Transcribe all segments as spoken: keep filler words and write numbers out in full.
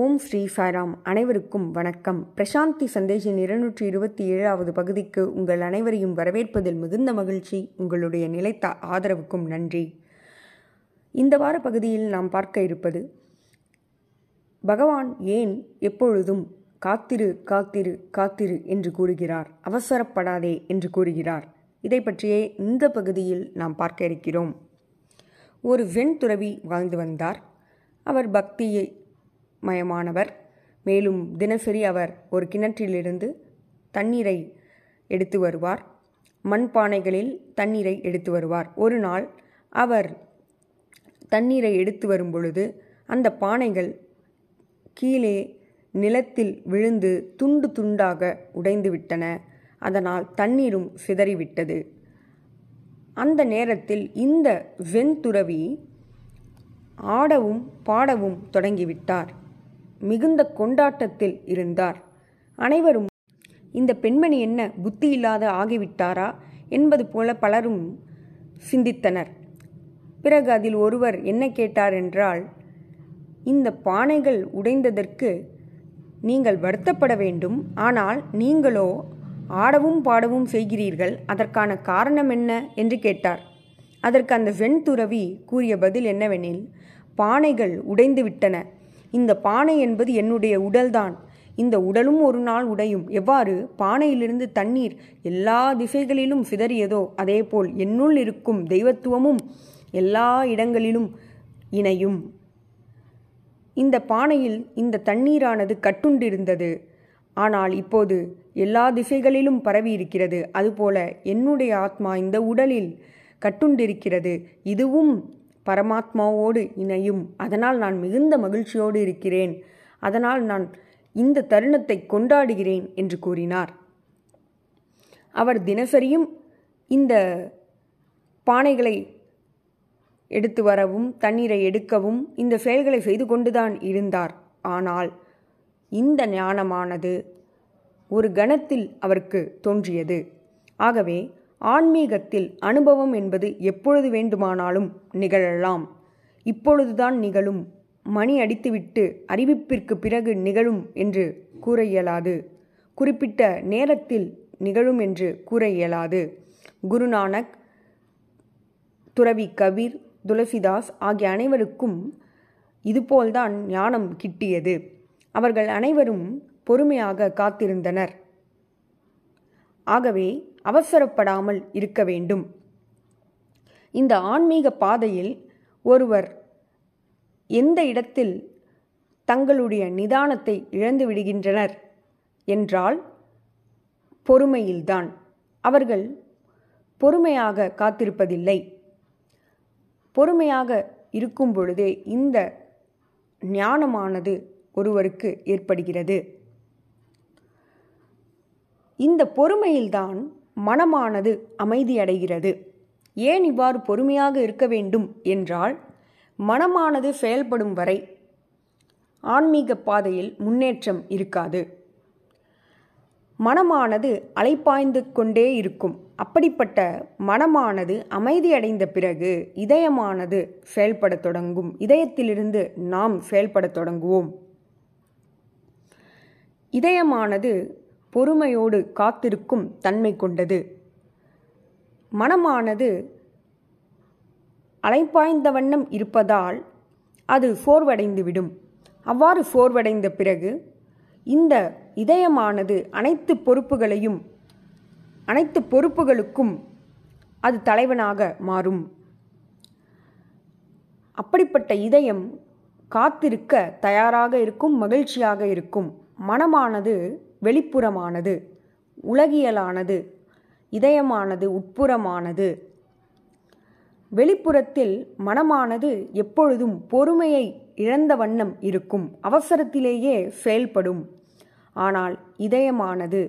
ஓம் ஸ்ரீ சாய்ராம். அனைவருக்கும் வணக்கம். பிரசாந்தி சந்தேஷின் இருநூற்றி இருபத்தி ஏழாவது பகுதிக்கு உங்கள் அனைவரையும் வரவேற்பதில் மிகுந்த மகிழ்ச்சி. உங்களுடைய நிலைத்த ஆதரவுக்கும் நன்றி. இந்த வார பகுதியில் நாம் பார்க்க இருப்பது, பகவான் ஏன் எப்பொழுதும் காத்திரு காத்திரு காத்திரு என்று கூறுகிறார், அவசரப்படாதே என்று கூறுகிறார். இதை பற்றியே இந்த பகுதியில் நாம் பார்க்க இருக்கிறோம். ஒரு வெண் துறவி வாழ்ந்து வந்தார். அவர் பக்தியை மயமானவர். மேலும் தினசரி அவர் ஒரு கிணற்றிலிருந்து தண்ணீரை எடுத்து வருவார். மண்பானைகளில் தண்ணீரை எடுத்து வருவார். ஒரு நாள் அவர் தண்ணீரை எடுத்து வரும் பொழுது அந்த பானைகள் கீழே நிலத்தில் விழுந்து துண்டு துண்டாக உடைந்து விட்டன. அதனால் தண்ணீரும் சிதறிவிட்டது. அந்த நேரத்தில் இந்த வெண்துறவி ஆடவும் பாடவும் தொடங்கிவிட்டார். மிகுந்த கொண்டாட்டத்தில் இருந்தார். அனைவரும் இந்த பெண்மணி என்ன புத்தி இல்லாத ஆகிவிட்டாரா என்பது போல பலரும் சிந்தித்தனர். பிறகு அதில் ஒருவர் என்ன கேட்டார் என்றால், இந்த பானைகள் உடைந்ததற்கு நீங்கள் வருத்தப்பட வேண்டும், ஆனால் நீங்களோ ஆடவும் பாடவும் செய்கிறீர்கள், அதற்கான காரணம் என்ன என்று கேட்டார். அதற்கு அந்த வெண்துறவி கூறிய பதில் என்னவெனில், பானைகள் உடைந்து விட்டன, இந்த பானை என்பது என்னுடைய உடல்தான், இந்த உடலும் ஒரு நாள் உடையும். எவ்வாறு பானையிலிருந்து தண்ணீர் எல்லா திசைகளிலும் சிதறியதோ அதேபோல் என்னுள் இருக்கும் தெய்வத்துவமும் எல்லா இடங்களிலும் இணையும். இந்த பானையில் இந்த தண்ணீரானது கட்டுண்டிருந்தது, ஆனால் இப்போது எல்லா திசைகளிலும் பரவியிருக்கிறது. அதுபோல என்னுடைய ஆத்மா இந்த உடலில் கட்டுண்டிருக்கிறது, இதுவும் பரமாத்மாவோடு இணையும். அதனால் நான் மிகுந்த மகிழ்ச்சியோடு இருக்கிறேன், அதனால் நான் இந்த தருணத்தை கொண்டாடுகிறேன் என்று கூறினார். அவர் தினசரியும் இந்த பானைகளை எடுத்து வரவும் தண்ணீரை எடுக்கவும் இந்த செயல்களை செய்து கொண்டுதான் இருந்தார். ஆனால் இந்த ஞானமானது ஒரு கணத்தில் அவருக்கு தோன்றியது. ஆகவே ஆன்மீகத்தில் அனுபவம் என்பது எப்பொழுது வேண்டுமானாலும் நிகழலாம். இப்பொழுதுதான் நிகழும், மணி அடித்துவிட்டு அறிவிப்பிற்கு பிறகு நிகழும் என்று கூற இயலாது, குறிப்பிட்ட நேரத்தில் நிகழும் என்று கூற இயலாது. குருநானக், துறவி கபீர், துளசிதாஸ் ஆகிய அனைவருக்கும் இதுபோல்தான் ஞானம் கிட்டியது. அவர்கள் அனைவரும் பொறுமையாக காத்திருந்தனர். ஆகவே அவசரப்படாமல் இருக்க வேண்டும். இந்த ஆன்மீக பாதையில் ஒருவர் எந்த இடத்தில் தங்களுடைய நிதானத்தை இழந்து விடுகின்றனர் என்றால் பொறுமையில்தான். அவர்கள் பொறுமையாக காத்திருப்பதில்லை. பொறுமையாக இருக்கும் பொழுதே இந்த ஞானமானது ஒருவருக்கு ஏற்படுகிறது. இந்த பொறுமையில்தான் மனமானது அமைதியடைகிறது. ஏன் இவ்வாறு பொறுமையாக இருக்க வேண்டும் என்றால், மனமானது செயல்படும் வரை ஆன்மீக பாதையில் முன்னேற்றம் இருக்காது. மனமானது அலைப்பாய்ந்து கொண்டே இருக்கும். அப்படிப்பட்ட மனமானது அமைதியடைந்த பிறகு இதயமானது செயல்பட தொடங்கும். இதயத்திலிருந்து நாம் செயல்பட தொடங்குவோம். இதயமானது பொறுமையோடு காத்திருக்கும் தன்மை கொண்டது. மனமானது அலைப்பாய்ந்த வண்ணம் இருப்பதால் அது சோர்வடைந்துவிடும். அவ்வாறு சோர்வடைந்த பிறகு இந்த இதயமானது அனைத்து பொறுப்புகளையும் அனைத்து பொறுப்புகளுக்கும் அது தலைவனாக மாறும். அப்படிப்பட்ட இதயம் காத்திருக்க தயாராக இருக்கும், மகிழ்ச்சியாக இருக்கும். மனமானது வெளிப்புறமானது, உலகியலானது, இதயமானது உட்புறமானது. வெளிப்புறத்தில் மனமானது எப்பொழுதும் பொறுமையை இழந்த வண்ணம் இருக்கும், அவசரத்திலேயே செயல்படும். ஆனால் இதயமானது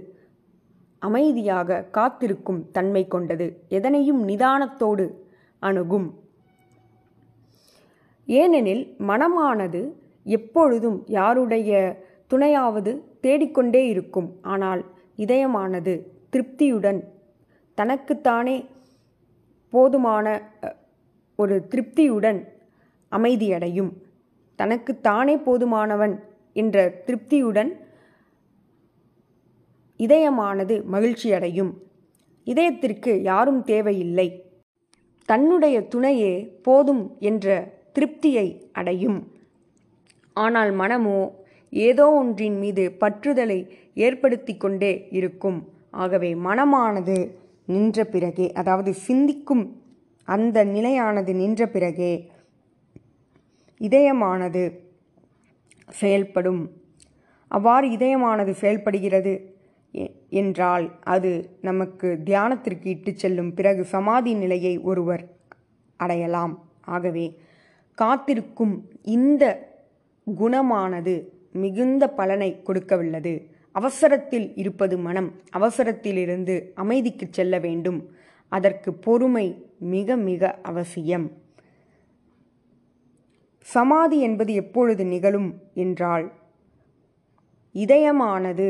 அமைதியாக காத்திருக்கும் தன்மை கொண்டது, எதனையும் நிதானத்தோடு அணுகும். ஏனெனில் மனமானது எப்பொழுதும் யாருடைய துணையாவது தேடிக்கொண்டே இருக்கும். ஆனால் இதயமானது திருப்தியுடன் தனக்குத்தானே போதுமான ஒரு திருப்தியுடன் அமைதியடையும். தனக்குத்தானே போதுமானவன் என்ற திருப்தியுடன் இதயமானது மகிழ்ச்சியடையும். இதயத்திற்கு யாரும் தேவையில்லை, தன்னுடைய துணையே போதும் என்ற திருப்தியை அடையும். ஆனால் மனமோ ஏதோ ஒன்றின் மீது பற்றுதலை ஏற்படுத்தி கொண்டே இருக்கும். ஆகவே மனமானது நின்ற பிறகே, அதாவது சிந்திக்கும் அந்த நிலையானது நின்ற பிறகே இதயமானது செயல்படும். அவ்வாறு இதயமானது செயல்படுகிறது என்றால் அது நமக்கு தியானத்திற்கு இட்டு செல்லும். பிறகு சமாதி நிலையை ஒருவர் அடையலாம். ஆகவே காத்திருக்கும் இந்த குணமானது மிகுந்த பலனை கொடுக்கவுள்ளது. அவசரத்தில் இருப்பது மனம். அவசரத்திலிருந்து அமைதிக்கு செல்ல வேண்டும். அதற்கு பொறுமை மிக மிக அவசியம். சமாதி என்பது எப்பொழுது நிகழும் என்றால், இதயமானது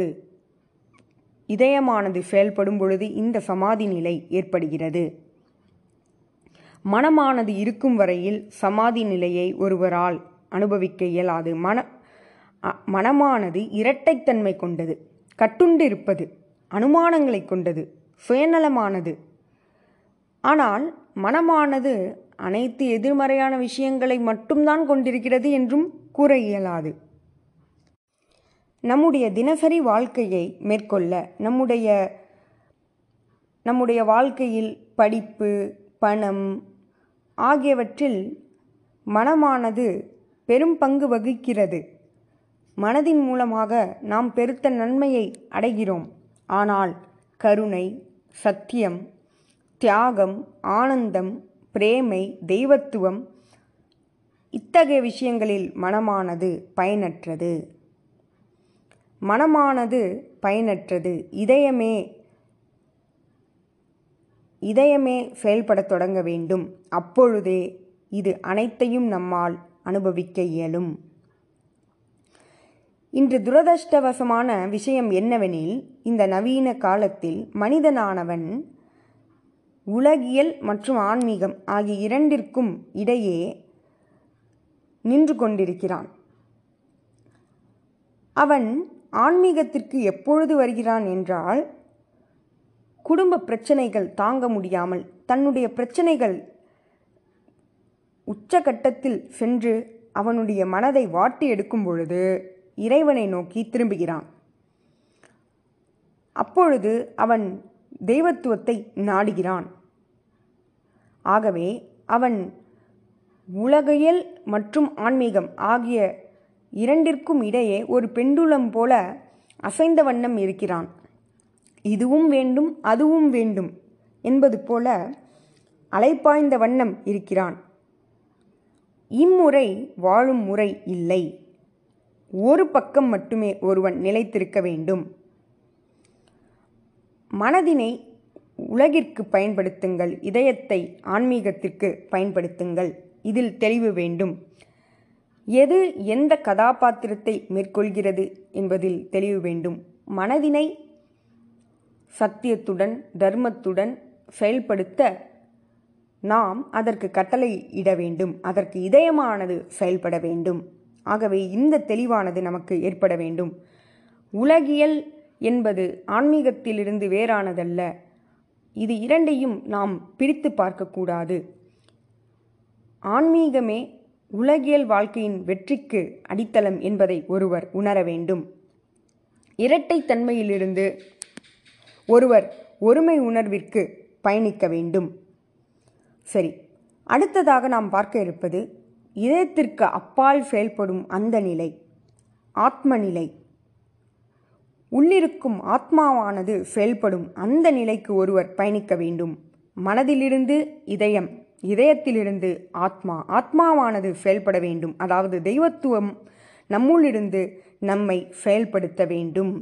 இதயமானது செயல்படும் பொழுது இந்த சமாதி நிலை ஏற்படுகிறது. மனமானது இருக்கும் வரையில் சமாதி நிலையை ஒருவரால் அனுபவிக்க இயலாது. மன மனமானது இரட்டைத்தன்மை கொண்டது, கட்டுண்டு இருப்பது, அனுமானங்களை கொண்டது, சுயநலமானது. ஆனால் மனமானது அனைத்து எதிர்மறையான விஷயங்களை மட்டும்தான் கொண்டிருக்கிறது என்றும் கூற இயலாது. நம்முடைய தினசரி வாழ்க்கையை மேற்கொள்ள நம்முடைய நம்முடைய வாழ்க்கையில் படிப்பு, பணம் ஆகியவற்றில் மனமானது பெரும் பங்கு வகிக்கிறது. மனதின் மூலமாக நாம் பெருத்த நன்மையை அடைகிறோம். ஆனால் கருணை, சத்தியம், தியாகம், ஆனந்தம், பிரேமை, தெய்வத்துவம் இத்தகைய விஷயங்களில் மனமானது பயனற்றது. மனமானது பயனற்றது. இதயமே இதயமே செயல்படத் தொடங்க வேண்டும். அப்பொழுதே இது அனைத்தையும் நம்மால் அனுபவிக்க இயலும். இன்று துரதிர்ஷ்டவசமான விஷயம் என்னவெனில், இந்த நவீன காலத்தில் மனிதனானவன் உலகியல் மற்றும் ஆன்மீகம் ஆகிய இரண்டிற்கும் இடையே நின்று கொண்டிருக்கிறான். அவன் ஆன்மீகத்திற்கு எப்பொழுது வருகிறான் என்றால், குடும்ப பிரச்சனைகள் தாங்க முடியாமல் தன்னுடைய பிரச்சனைகள் உச்சகட்டத்தில் சென்று அவனுடைய மனதை வாட்டி எடுக்கும் பொழுது இறைவனை நோக்கி திரும்புகிறான். அப்பொழுது அவன் தெய்வத்துவத்தை நாடுகிறான். ஆகவே அவன் உலகியல் மற்றும் ஆன்மீகம் ஆகிய இரண்டிற்கும் இடையே ஒரு பெண்டுலம் போல அசைந்த வண்ணம் இருக்கிறான். இதுவும் வேண்டும், அதுவும் வேண்டும் என்பது போல அலைப்பாய்ந்த வண்ணம் இருக்கிறான். இம்முறை வாழும் முறை இல்லை. ஒரு பக்கம் மட்டுமே ஒருவன் நிலைத்திருக்க வேண்டும். மனதினை உலகிற்கு பயன்படுத்துங்கள், இதயத்தை ஆன்மீகத்திற்கு பயன்படுத்துங்கள். இதில் தெளிவு வேண்டும். எது எந்த கதாபாத்திரத்தை மேற்கொள்கிறது என்பதில் தெளிவு வேண்டும். மனதினை சத்தியத்துடன், தர்மத்துடன் செயல்படுத்த நாம் அதற்கு கட்டளை இட வேண்டும். அதற்கு இதயமானது செயல்பட வேண்டும். ஆகவே இந்த தெளிவானது நமக்கு ஏற்பட வேண்டும். உலகியல் என்பது ஆன்மீகத்திலிருந்து வேறானதல்ல. இது இரண்டையும் நாம் பிரித்து பார்க்கக்கூடாது. ஆன்மீகமே உலகியல் வாழ்க்கையின் வெற்றிக்கு அடித்தளம் என்பதை ஒருவர் உணர வேண்டும். இரட்டைத்தன்மையிலிருந்து ஒருவர் ஒருமை உணர்விற்கு பயணிக்க வேண்டும். சரி, அடுத்ததாக நாம் பார்க்க இருப்பது இதயத்திற்கு அப்பால் செயல்படும் அந்த நிலை, ஆத்ம நிலை. உள்ளிருக்கும் ஆத்மாவானது செயல்படும் அந்த நிலைக்கு ஒருவர் பயணிக்க வேண்டும். மனதிலிருந்து இதயம், இதயத்திலிருந்து ஆத்மா, ஆத்மாவானது செயல்பட வேண்டும். அதாவது தெய்வத்துவம் நம்முள்ளிருந்து நம்மை செயல்படுத்த வேண்டும்.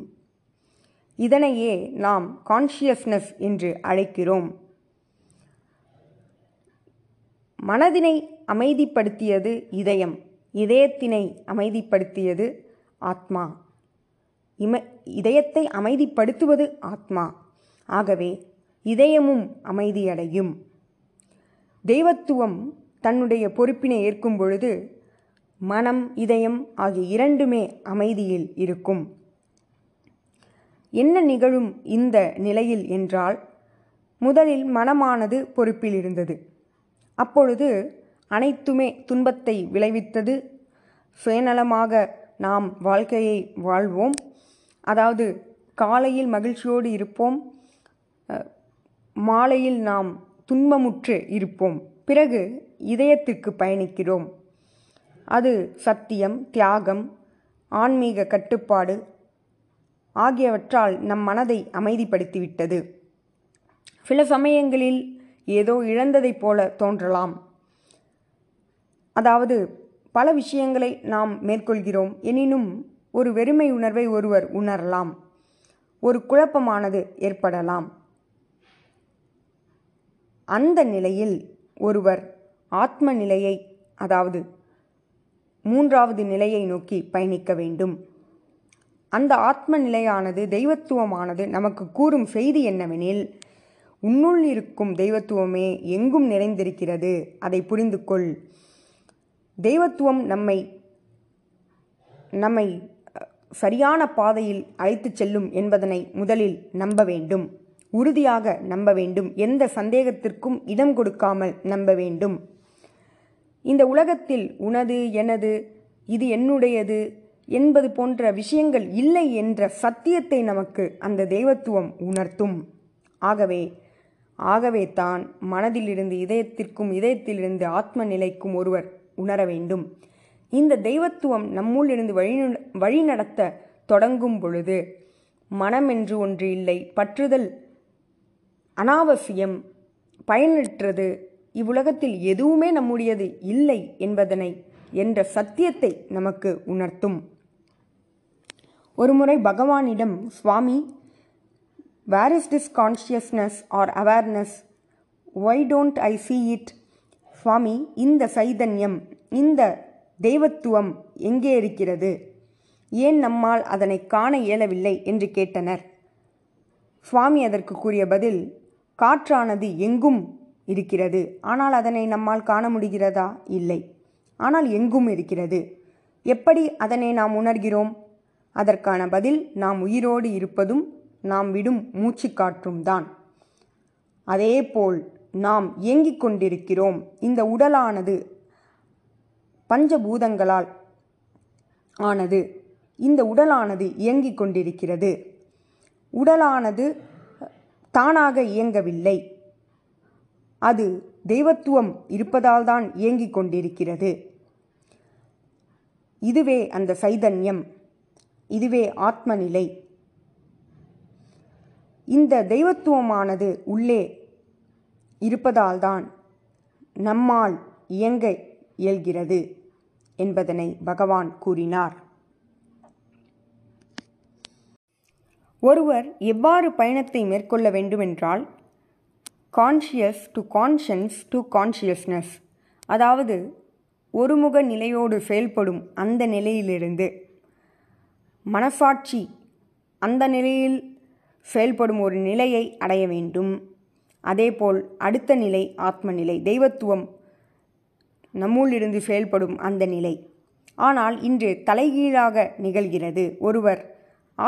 இதனையே நாம் கான்ஷியஸ்னஸ் என்று அழைக்கிறோம். மனதினை அமைதிப்படுத்தியது இதயம், இதயத்தினை அமைதிப்படுத்தியது ஆத்மா, இம இதயத்தை அமைதிப்படுத்துவது ஆத்மா. ஆகவே இதயமும் அமைதியடையும். தெய்வத்துவம் தன்னுடைய பொறுப்பினை ஏற்கும் பொழுது மனம், இதயம் ஆகிய இரண்டுமே அமைதியில் இருக்கும். என்ன நிகழும் இந்த நிலையில் என்றால், முதலில் மனமானது பொறுப்பில் இருந்தது. அப்பொழுது அனைத்துமே துன்பத்தை விளைவித்தது. சுயநலமாக நாம் வாழ்க்கையை வாழ்வோம். அதாவது காலையில் மகிழ்ச்சியோடு இருப்போம், மாலையில் நாம் துன்பமுற்று இருப்போம். பிறகு இதயத்திற்கு பயணிக்கிறோம். அது சத்தியம், தியாகம், ஆன்மீக கட்டுப்பாடு ஆகியவற்றால் நம் மனதை அமைதிப்படுத்திவிட்டது. சில சமயங்களில் ஏதோ இழந்ததைப் போல தோன்றலாம். அதாவது பல விஷயங்களை நாம் மேற்கொள்கிறோம், எனினும் ஒரு வெறுமை உணர்வை ஒருவர் உணரலாம். ஒரு குழப்பமானது ஏற்படலாம். அந்த நிலையில் ஒருவர் ஆத்ம நிலையை, அதாவது மூன்றாவது நிலையை நோக்கி பயணிக்க வேண்டும். அந்த ஆத்ம நிலையானது, தெய்வத்துவமானது நமக்கு கூறும் செய்தி என்னவெனில், உன்னுள் இருக்கும் தெய்வத்துவமே எங்கும் நிறைந்திருக்கிறது, அதை புரிந்து கொள். தெய்வத்துவம் நம்மை நம்மை சரியான பாதையில் அழைத்து செல்லும் என்பதனை முதலில் நம்ப வேண்டும். உறுதியாக நம்ப வேண்டும். எந்த சந்தேகத்திற்கும் இடம் கொடுக்காமல் நம்ப வேண்டும். இந்த உலகத்தில் உனது, எனது, இது என்னுடையது என்பது போன்ற விஷயங்கள் இல்லை என்ற சத்தியத்தை நமக்கு அந்த தெய்வத்துவம் உணர்த்தும். ஆகவே ஆகவே தான் மனதிலிருந்து இதயத்திற்கும், இதயத்திலிருந்து ஆத்ம நிலைக்கும் ஒருவர் உணர வேண்டும். இந்த தெய்வத்துவம் நம்முள் இருந்து வழி வழிநடத்த தொடங்கும் பொழுது, மனம் என்று ஒன்று இல்லை, பற்றுதல் அனாவசியம், பயனற்றது, இவ்வுலகத்தில் எதுவுமே நம்முடையது இல்லை என்பதனை என்ற சத்தியத்தை நமக்கு உணர்த்தும். ஒருமுறை பகவானிடம், சுவாமி, where is this consciousness or awareness? Why don't I see it? சுவாமி, இந்த சைதன்யம், இந்த தெய்வத்துவம் எங்கே இருக்கிறது? ஏன் நம்மால் அதனை காண இயலவில்லை என்று கேட்டனர். சுவாமி அதற்கு கூறிய பதில், காற்றானது எங்கும் இருக்கிறது, ஆனால் அதனை நம்மால் காண முடிகிறதா? இல்லை, ஆனால் எங்கும் இருக்கிறது. எப்படி அதனை நாம் உணர்கிறோம்? அதற்கான பதில், நாம் உயிரோடு இருப்பதும் நாம் விடும் மூச்சு காற்றும் தான். அதேபோல் நாம் இயங்கிக் கொண்டிருக்கிறோம். இந்த உடலானது பஞ்சபூதங்களால் ஆனது. இந்த உடலானது இயங்கிக் கொண்டிருக்கிறது. உடலானது தானாக இயங்கவில்லை, அது தெய்வத்துவம் இருப்பதால் தான் இயங்கிக் கொண்டிருக்கிறது. இதுவே அந்த சைதன்யம், இதுவே ஆத்மநிலை. இந்த தெய்வத்துவமானது உள்ளே இருப்பதால் தான் நம்மால் இயங்க இயல்கிறது என்பதனை பகவான் கூறினார். ஒருவர் எவ்வாறு பயணத்தை மேற்கொள்ள வேண்டுமென்றால், conscious to conscience to consciousness, அதாவது ஒருமுக நிலையோடு செயல்படும் அந்த நிலையிலிருந்து மனசாட்சி அந்த நிலையில் செயல்படும் ஒரு நிலையை அடைய வேண்டும். அதேபோல் அடுத்த நிலை ஆத்மநிலை, தெய்வத்துவம் நம்முள்ளிருந்து செயல்படும் அந்த நிலை. ஆனால் இன்று தலைகீழாக நிகழ்கிறது. ஒருவர்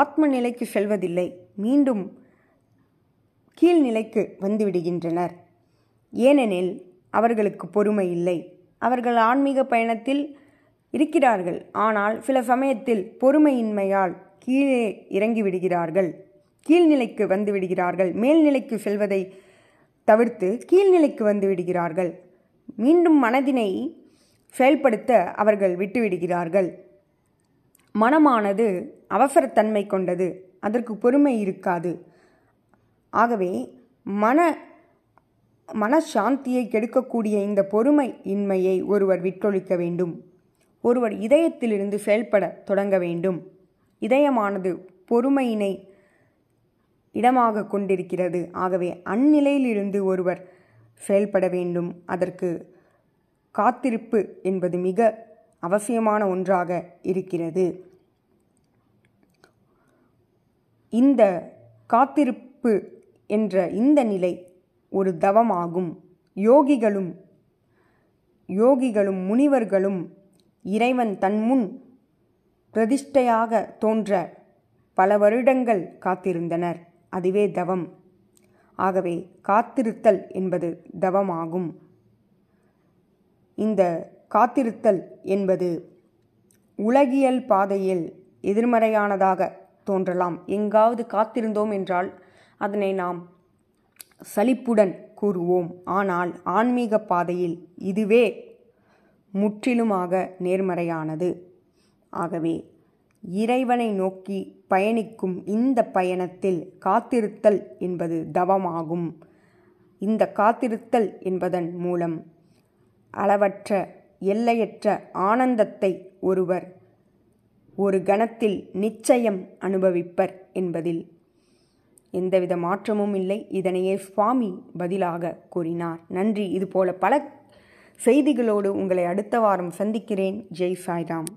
ஆத்ம நிலைக்கு செல்வதில்லை, மீண்டும் கீழ்நிலைக்கு வந்துவிடுகின்றனர். ஏனெனில் அவர்களுக்கு பொறுமை இல்லை. அவர்கள் ஆன்மீக பயணத்தில் இருக்கிறார்கள், ஆனால் சில சமயத்தில் பொறுமையின்மையால் கீழே இறங்கிவிடுகிறார்கள், கீழ்நிலைக்கு வந்துவிடுகிறார்கள். மேல்நிலைக்கு செல்வதை தவிர்த்து கீழ்நிலைக்கு வந்துவிடுகிறார்கள். மீண்டும் மனதினை செயல்படுத்த அவர்கள் விட்டுவிடுகிறார்கள். மனமானது அவசரத்தன்மை கொண்டது, அதற்கு பொறுமை இருக்காது. ஆகவே மன மனசாந்தியை கெடுக்கக்கூடிய இந்த பொறுமை இன்மையை ஒருவர் விட்டொழிக்க வேண்டும். ஒருவர் இதயத்திலிருந்து செயல்பட தொடங்க வேண்டும். இதயமானது பொறுமையினை இடமாக கொண்டிருக்கிறது. ஆகவே அந்நிலையிலிருந்து ஒருவர் செயல்பட வேண்டும். அதற்கு காத்திருப்பு என்பது மிக அவசியமான ஒன்றாக இருக்கிறது. இந்த காத்திருப்பு என்ற இந்த நிலை ஒரு தவமாகும். யோகிகளும் யோகிகளும் முனிவர்களும் இறைவன் தன்முன் பிரதிஷ்டையாக தோன்ற பல வருடங்கள் காத்திருந்தனர். அதுவே தவம். ஆகவே காத்திருத்தல் என்பது தவமாகும். இந்த காத்திருத்தல் என்பது உலகியல் பாதையில் எதிர்மறையானதாக தோன்றலாம். எங்காவது காத்திருந்தோம் என்றால் அதனை நாம் சலிப்புடன் கூறுவோம். ஆனால் ஆன்மீக பாதையில் இதுவே முற்றிலுமாக நேர்மறையானது. ஆகவே இறைவனை நோக்கி பயணிக்கும் இந்த பயணத்தில் காத்திருத்தல் என்பது தவமாகும். இந்த காத்திருத்தல் என்பதன் மூலம் அளவற்ற எல்லையற்ற ஆனந்தத்தை ஒருவர் ஒரு கணத்தில் நிச்சயம் அனுபவிப்பர் என்பதில் எந்தவித மாற்றமும் இல்லை. இதனையே சுவாமி பதிலாக கூறினார். நன்றி. இதுபோல பல செய்திகளோடு உங்களை அடுத்த வாரம் சந்திக்கிறேன். ஜெய் சாய்ராம்.